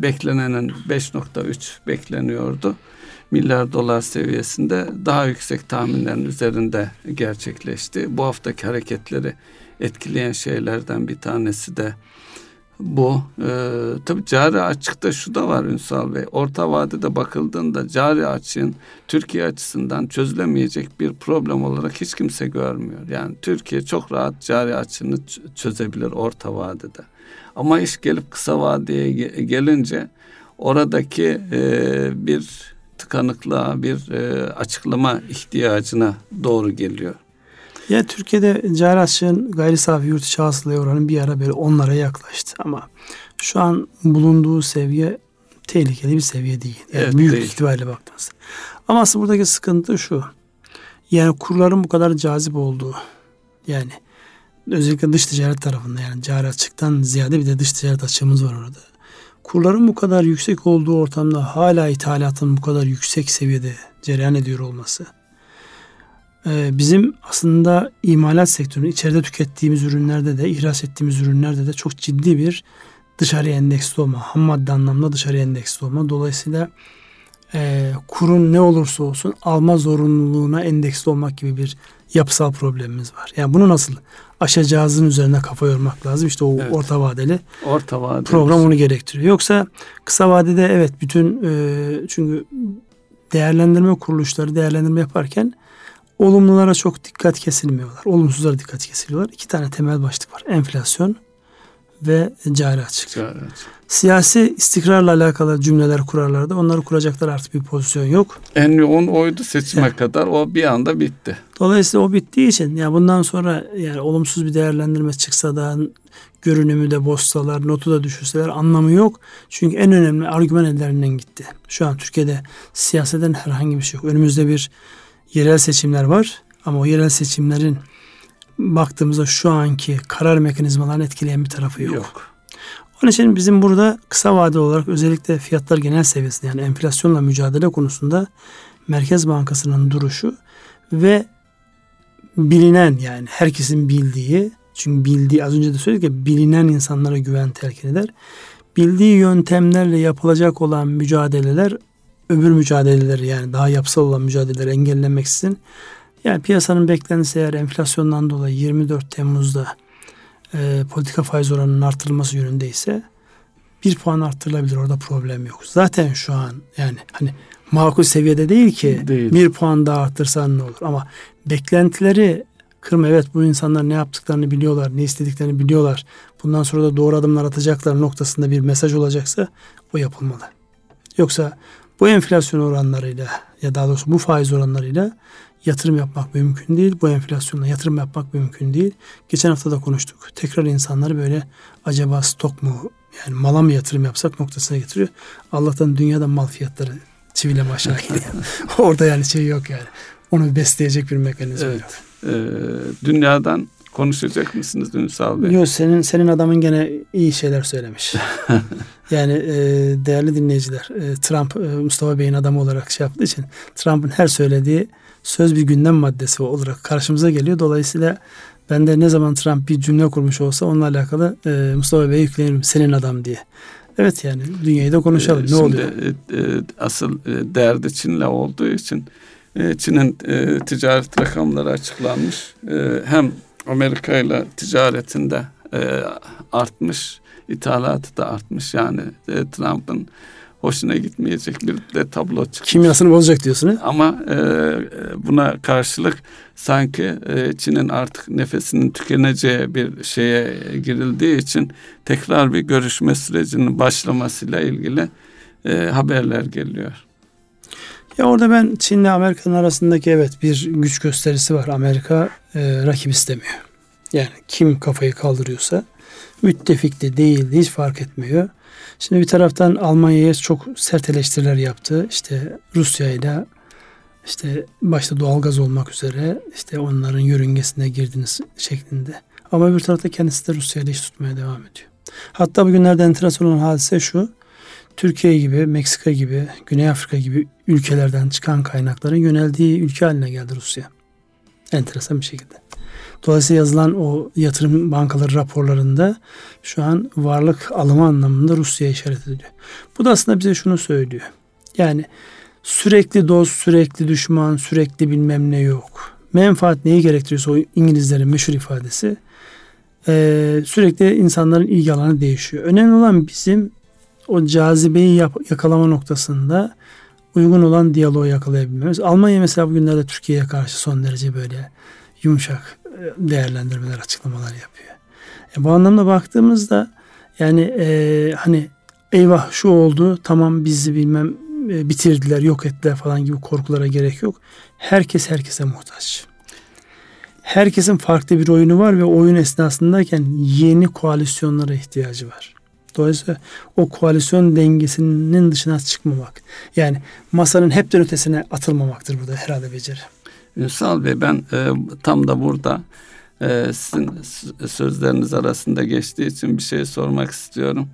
beklenenin beş virgül üç bekleniyordu. Milyar dolar seviyesinde, daha yüksek tahminlerin üzerinde gerçekleşti. Bu haftaki hareketleri etkileyen şeylerden bir tanesi de bu. Ee, tabii cari açıkta şu da var Ünsal Bey. Orta vadede bakıldığında cari açığın Türkiye açısından çözülemeyecek bir problem olarak hiç kimse görmüyor. Yani Türkiye çok rahat cari açığını çözebilir orta vadede. Ama iş gelip kısa vadeye gelince oradaki e, bir tıkanıklığa, bir e, açıklama ihtiyacına doğru geliyor. Ya Türkiye'de cari açığın gayri safi yurt içi hasılaya oranı bir ara böyle onlara yaklaştı ama şu an bulunduğu seviye tehlikeli bir seviye değil. Yani evet, büyük değil. İhtibariyle baktığınızda. Ama aslında buradaki sıkıntı şu. Yani kurların bu kadar cazip olduğu, yani özellikle dış ticaret tarafında, yani cari açıktan ziyade bir de dış ticaret açığımız var orada. Kurların bu kadar yüksek olduğu ortamda hala ithalatın bu kadar yüksek seviyede cereyan ediyor olması, bizim aslında imalat sektörünün içeride tükettiğimiz ürünlerde de, ihraç ettiğimiz ürünlerde de çok ciddi bir dışarıya endeksli olma, ham madde anlamda dışarıya endeksli olma. Dolayısıyla e, kurun ne olursa olsun alma zorunluluğuna endeksli olmak gibi bir yapısal problemimiz var. Yani bunu nasıl aşacağızın üzerine kafa yormak lazım. İşte o evet. orta vadeli orta vadeli program onu gerektiriyor. Yoksa kısa vadede evet bütün e, çünkü değerlendirme kuruluşları değerlendirme yaparken olumlulara çok dikkat kesilmiyorlar. Olumsuzlara dikkat kesiliyorlar. İki tane temel başlık var. Enflasyon ve cari açık. Cari açık. Siyasi istikrarla alakalı cümleler kurarlardı. Onları kuracaklar, artık bir pozisyon yok. En yoğun oydu seçime yani. kadar. O bir anda bitti. Dolayısıyla o bittiği için ya bundan sonra yani olumsuz bir değerlendirme çıksa da, görünümü de bozsalar, notu da düşürseler anlamı yok. Çünkü en önemli argüman ellerinden gitti. Şu an Türkiye'de siyaseten herhangi bir şey yok. Önümüzde bir yerel seçimler var ama o yerel seçimlerin baktığımızda şu anki karar mekanizmalarını etkileyen bir tarafı yok. yok. Onun için bizim burada kısa vadeli olarak özellikle fiyatlar genel seviyesinde, yani enflasyonla mücadele konusunda Merkez Bankası'nın duruşu ve bilinen, yani herkesin bildiği, çünkü bildiği az önce de söyledik ya, bilinen insanlara güven telkin eder. Bildiği yöntemlerle yapılacak olan mücadeleler, öbür mücadeleleri, yani daha yapısal olan mücadeleleri engellenmeksizin, yani piyasanın beklentisi eğer enflasyondan dolayı yirmi dört Temmuz'da e, politika faiz oranının artırılması yönündeyse bir puan artırılabilir, orada problem yok. Zaten şu an yani hani makul seviyede değil ki değil. bir puan daha artırsan ne olur, ama beklentileri kırma. Evet, bu insanlar ne yaptıklarını biliyorlar, ne istediklerini biliyorlar, bundan sonra da doğru adımlar atacaklar noktasında bir mesaj olacaksa o yapılmalı. Yoksa bu enflasyon oranlarıyla, ya daha doğrusu bu faiz oranlarıyla yatırım yapmak mümkün değil. Bu enflasyonla yatırım yapmak mümkün değil. Geçen hafta da konuştuk. Tekrar insanları böyle acaba stok mu, yani mala mı yatırım yapsak noktasına getiriyor. Allah'tan dünyada mal fiyatları çivileme aşağı gidiyor. Orada yani şey yok yani. Onu besleyecek bir mekanizma evet. yok. Ee, dünyadan konuşacak mısınız Ünsal Bey? Yok, senin senin adamın gene iyi şeyler söylemiş. Yani e, değerli dinleyiciler, e, Trump e, Mustafa Bey'in adamı olarak şey yaptığı için Trump'ın her söylediği söz bir gündem maddesi olarak karşımıza geliyor. Dolayısıyla ben de ne zaman Trump bir cümle kurmuş olsa onunla alakalı e, Mustafa Bey'e yüklenirim, senin adam diye. Evet, yani dünyayı da konuşalım. E, ne oluyor? E, e, asıl derdi Çin'le olduğu için e, Çin'in e, ticaret rakamları açıklanmış. E, hem Amerika ile ticaretinde e, artmış, ithalatı da artmış. Yani e, Trump'ın hoşuna gitmeyecek bir de tablo çıkmış. Kimyasını bozacak diyorsun he? Ama e, buna karşılık sanki e, Çin'in artık nefesinin tükeneceği bir şeye girildiği için tekrar bir görüşme sürecinin başlamasıyla ilgili e, haberler geliyor. Ya orada ben Çin'le Amerika'nın arasındaki evet bir güç gösterisi var. Amerika e, rakip istemiyor. Yani kim kafayı kaldırıyorsa müttefik de değil hiç fark etmiyor. Şimdi bir taraftan Almanya'ya çok sert eleştiriler yaptı. İşte Rusya'yla işte başta doğalgaz olmak üzere işte onların yörüngesine girdiniz şeklinde. Ama bir tarafta kendisi de Rusya'yla iş tutmaya devam ediyor. Hatta bugünlerde enteresan olan hadise şu. Türkiye gibi, Meksika gibi, Güney Afrika gibi ülkelerden çıkan kaynakların yöneldiği ülke haline geldi Rusya. Enteresan bir şekilde. Dolayısıyla yazılan o yatırım bankaları raporlarında şu an varlık alımı anlamında Rusya'ya işaret ediliyor. Bu da aslında bize şunu söylüyor. Yani sürekli dost, sürekli düşman, sürekli bilmem ne yok. Menfaat neyi gerektiriyorsa o İngilizlerin meşhur ifadesi ee, sürekli insanların ilgi alanı değişiyor. Önemli olan bizim o cazibeyi yap- yakalama noktasında uygun olan diyaloğu yakalayabilmemiz. Almanya mesela bugünlerde Türkiye'ye karşı son derece böyle yumuşak değerlendirmeler, açıklamalar yapıyor. E bu anlamda baktığımızda yani e, hani eyvah şu oldu, tamam bizi bilmem e, bitirdiler, yok ettiler falan gibi korkulara gerek yok. Herkes herkese muhtaç. Herkesin farklı bir oyunu var ve oyun esnasındayken yeni koalisyonlara ihtiyacı var. Dolayısıyla o koalisyon dengesinin dışına çıkmamak. Yani masanın hepten ötesine atılmamaktır burada herhalde beceri. Ünsal Bey, ben e, tam da burada e, sizin sözleriniz arasında geçtiği için bir şey sormak istiyorum.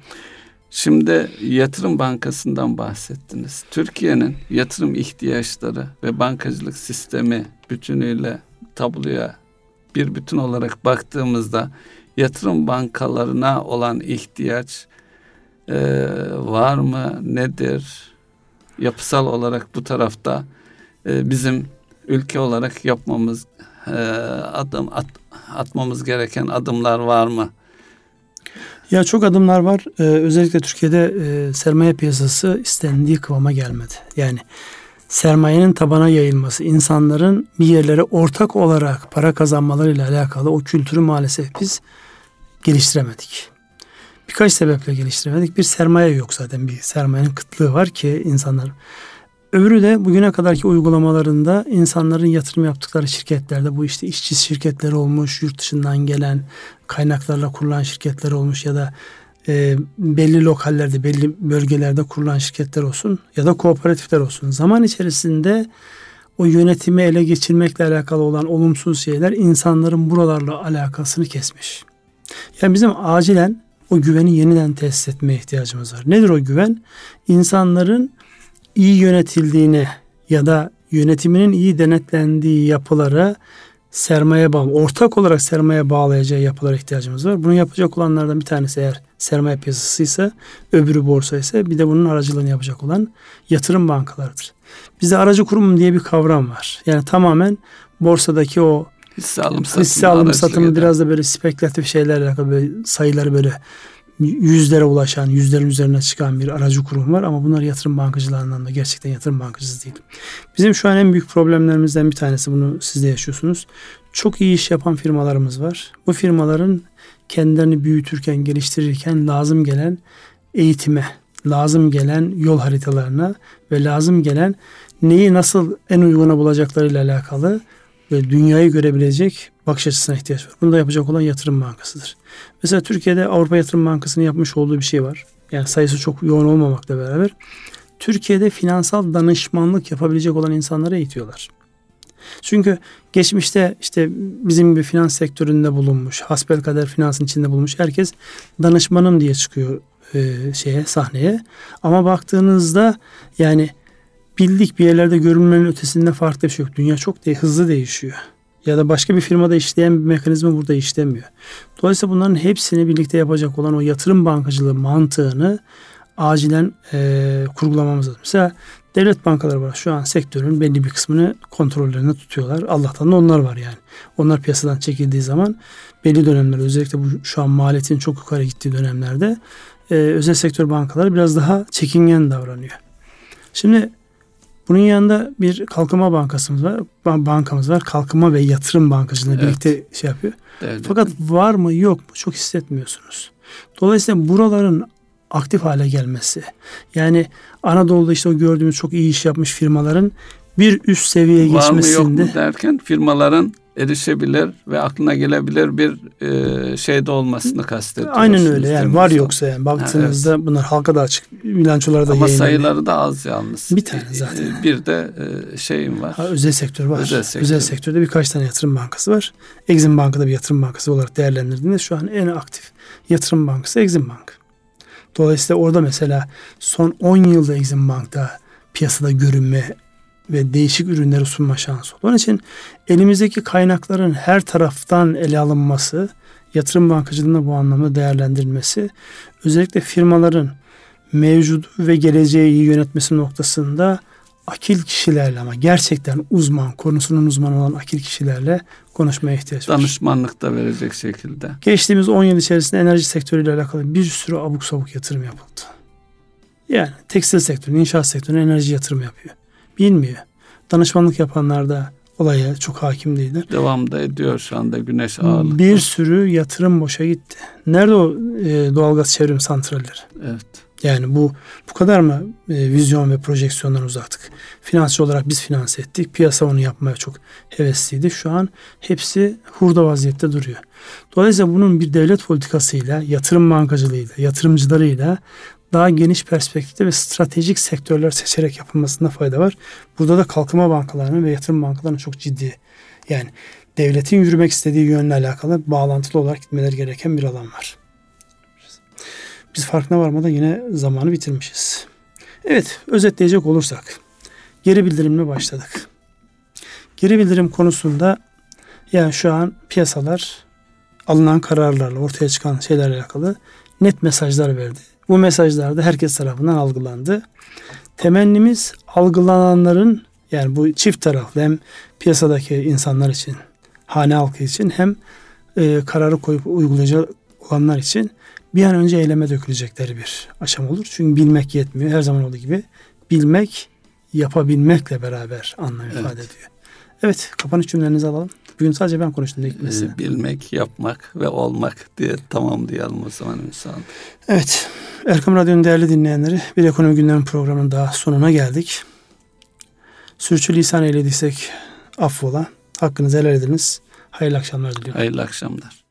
Şimdi yatırım bankasından bahsettiniz. Türkiye'nin yatırım ihtiyaçları ve bankacılık sistemi bütünüyle tabloya bir bütün olarak baktığımızda yatırım bankalarına olan ihtiyaç e, var mı, nedir? Yapısal olarak bu tarafta e, bizim ülke olarak yapmamız e, adım at, atmamız gereken adımlar var mı? Ya çok adımlar var. Ee, özellikle Türkiye'de e, sermaye piyasası istendiği kıvama gelmedi. Yani sermayenin tabana yayılması, insanların bir yerlere ortak olarak para kazanmalarıyla alakalı o kültürü maalesef biz geliştiremedik. Birkaç sebeple geliştiremedik. Bir sermaye yok zaten. Bir sermayenin kıtlığı var ki insanlar. Öbürü de bugüne kadarki uygulamalarında insanların yatırım yaptıkları şirketlerde bu işte işçi şirketleri olmuş, yurt dışından gelen kaynaklarla kurulan şirketler olmuş ya da e, belli lokallerde, belli bölgelerde kurulan şirketler olsun ya da kooperatifler olsun. Zaman içerisinde o yönetimi ele geçirmekle alakalı olan olumsuz şeyler insanların buralarla alakasını kesmiş. Yani bizim acilen o güveni yeniden tesis etmeye ihtiyacımız var. Nedir o güven? İnsanların iyi yönetildiğini ya da yönetiminin iyi denetlendiği yapılara sermaye bağlı, ortak olarak sermaye bağlayacağı yapılara ihtiyacımız var. Bunu yapacak olanlardan bir tanesi eğer sermaye piyasasıysa, öbürü borsa ise bir de bunun aracılığını yapacak olan yatırım bankalarıdır. Bizde aracı kurum diye bir kavram var. Yani tamamen borsadaki o hisse alım satımı, hisse alım satımı biraz da böyle spekülatif şeylerle alakalı böyle sayıları böyle yüzlere ulaşan, yüzlerin üzerine çıkan bir aracı kurum var ama bunlar yatırım bankacılığı anlamında gerçekten yatırım bankacısı değil. Bizim şu an en büyük problemlerimizden bir tanesi, bunu siz de yaşıyorsunuz. Çok iyi iş yapan firmalarımız var. Bu firmaların kendilerini büyütürken, geliştirirken lazım gelen eğitime, lazım gelen yol haritalarına ve lazım gelen neyi nasıl en uyguna bulacaklarıyla alakalı ve dünyayı görebilecek bakış açısına ihtiyaç var. Bunu da yapacak olan yatırım bankasıdır. Mesela Türkiye'de Avrupa Yatırım Bankası'nın yapmış olduğu bir şey var. Yani sayısı çok yoğun olmamakla beraber Türkiye'de finansal danışmanlık yapabilecek olan insanları eğitiyorlar. Çünkü geçmişte işte bizim bir finans sektöründe bulunmuş, hasbelkader finansın içinde bulunmuş herkes danışmanım diye çıkıyor e, şeye, sahneye. Ama baktığınızda yani bildik bir yerlerde görünmenin ötesinde farklı bir şey yok. Dünya çok de, hızlı değişiyor. Ya da başka bir firmada işleyen bir mekanizma burada işlemiyor. Dolayısıyla bunların hepsini birlikte yapacak olan o yatırım bankacılığı mantığını acilen e, kurgulamamız lazım. Mesela devlet bankaları var. Şu an sektörün belli bir kısmını kontrollerinde tutuyorlar. Allah'tan da onlar var yani. Onlar piyasadan çekildiği zaman belli dönemlerde, özellikle bu şu an maliyetin çok yukarı gittiği dönemlerde e, özel sektör bankaları biraz daha çekingen davranıyor. Şimdi bunun yanında bir Kalkınma Bankasımız var. Bankamız var. Kalkınma ve Yatırım Bankası'yla evet. birlikte şey yapıyor. Devletin. Fakat var mı yok mu çok hissetmiyorsunuz. Dolayısıyla buraların aktif hale gelmesi. Yani Anadolu'da işte o gördüğümüz çok iyi iş yapmış firmaların bir üst seviyeye var geçmesinde. Var mı yok mu derken firmaların erişebilir ve aklına gelebilir bir e, şeyde olmasını kastediyorsunuz. Aynen öyle yani var yoksa yani baktığınızda ha, evet. bunlar halka da açık bilançoları da yayınlanıyor. Ama sayıları da az yalnız. Bir tane zaten. Bir de e, şeyim var. Ha, özel sektör var. Özel, sektör. özel sektörde birkaç tane yatırım bankası var. Exim Bank'da bir yatırım bankası olarak değerlendirdiğinde şu an en aktif yatırım bankası Exim Bank. Dolayısıyla orada mesela son on yılda Exim Bank'ta piyasada görünme ve değişik ürünleri sunma şansı. Onun için elimizdeki kaynakların her taraftan ele alınması, yatırım bankacılığında bu anlamda değerlendirilmesi, özellikle firmaların mevcudu ve geleceği iyi yönetmesi noktasında akil kişilerle ama gerçekten uzman, konusunun uzmanı olan akil kişilerle konuşmaya ihtiyaç var. Danışmanlık da verecek şekilde. Geçtiğimiz on yıl içerisinde enerji sektörüyle alakalı bir sürü abuk sabuk yatırım yapıldı. Yani tekstil sektörü, inşaat sektörü enerji yatırımı yapıyor. Bilmiyor. Danışmanlık yapanlar da olaya çok hakim değiller. Devam da ediyor şu anda güneş ağırlıklı. Bir sürü yatırım boşa gitti. Nerede o e, doğalgaz çevrim santralleri? Evet. Yani bu bu kadar mı e, vizyon ve projeksiyondan uzaktık? Finansçı olarak biz finanse ettik. Piyasa onu yapmaya çok hevesliydi. Şu an hepsi hurda vaziyette duruyor. Dolayısıyla bunun bir devlet politikasıyla, yatırım bankacılığıyla, yatırımcılarıyla daha geniş perspektifte ve stratejik sektörler seçerek yapılmasında fayda var. Burada da kalkınma bankalarının ve yatırım bankalarının çok ciddi, yani devletin yürümek istediği yönle alakalı bağlantılı olarak gitmeleri gereken bir alan var. Biz farkına varmadan yine zamanı bitirmişiz. Evet, özetleyecek olursak geri bildirimle başladık. Geri bildirim konusunda yani şu an piyasalar alınan kararlarla ortaya çıkan şeylerle alakalı net mesajlar verdi. Bu mesajlar da herkes tarafından algılandı. Temennimiz algılananların, yani bu çift taraflı, hem piyasadaki insanlar için, hane halkı için, hem e, kararı koyup uygulayacak olanlar için bir an önce eyleme dökülecekleri bir aşam olur. Çünkü bilmek yetmiyor. Her zaman olduğu gibi bilmek, yapabilmekle beraber anlam evet. ifade ediyor. Evet, kapanış cümlelerinizi alalım. Bugün sadece ben konuştum. Ee, bilmek, yapmak ve olmak diye tamamlayalım o zaman insan. Evet, Erkam Radyo'nun değerli dinleyenleri, bir ekonomi gündemi programının daha sonuna geldik. Sürçülisan eylediysek affola, hakkınızı helal ediniz. Hayırlı akşamlar diliyorum. Hayırlı akşamlar.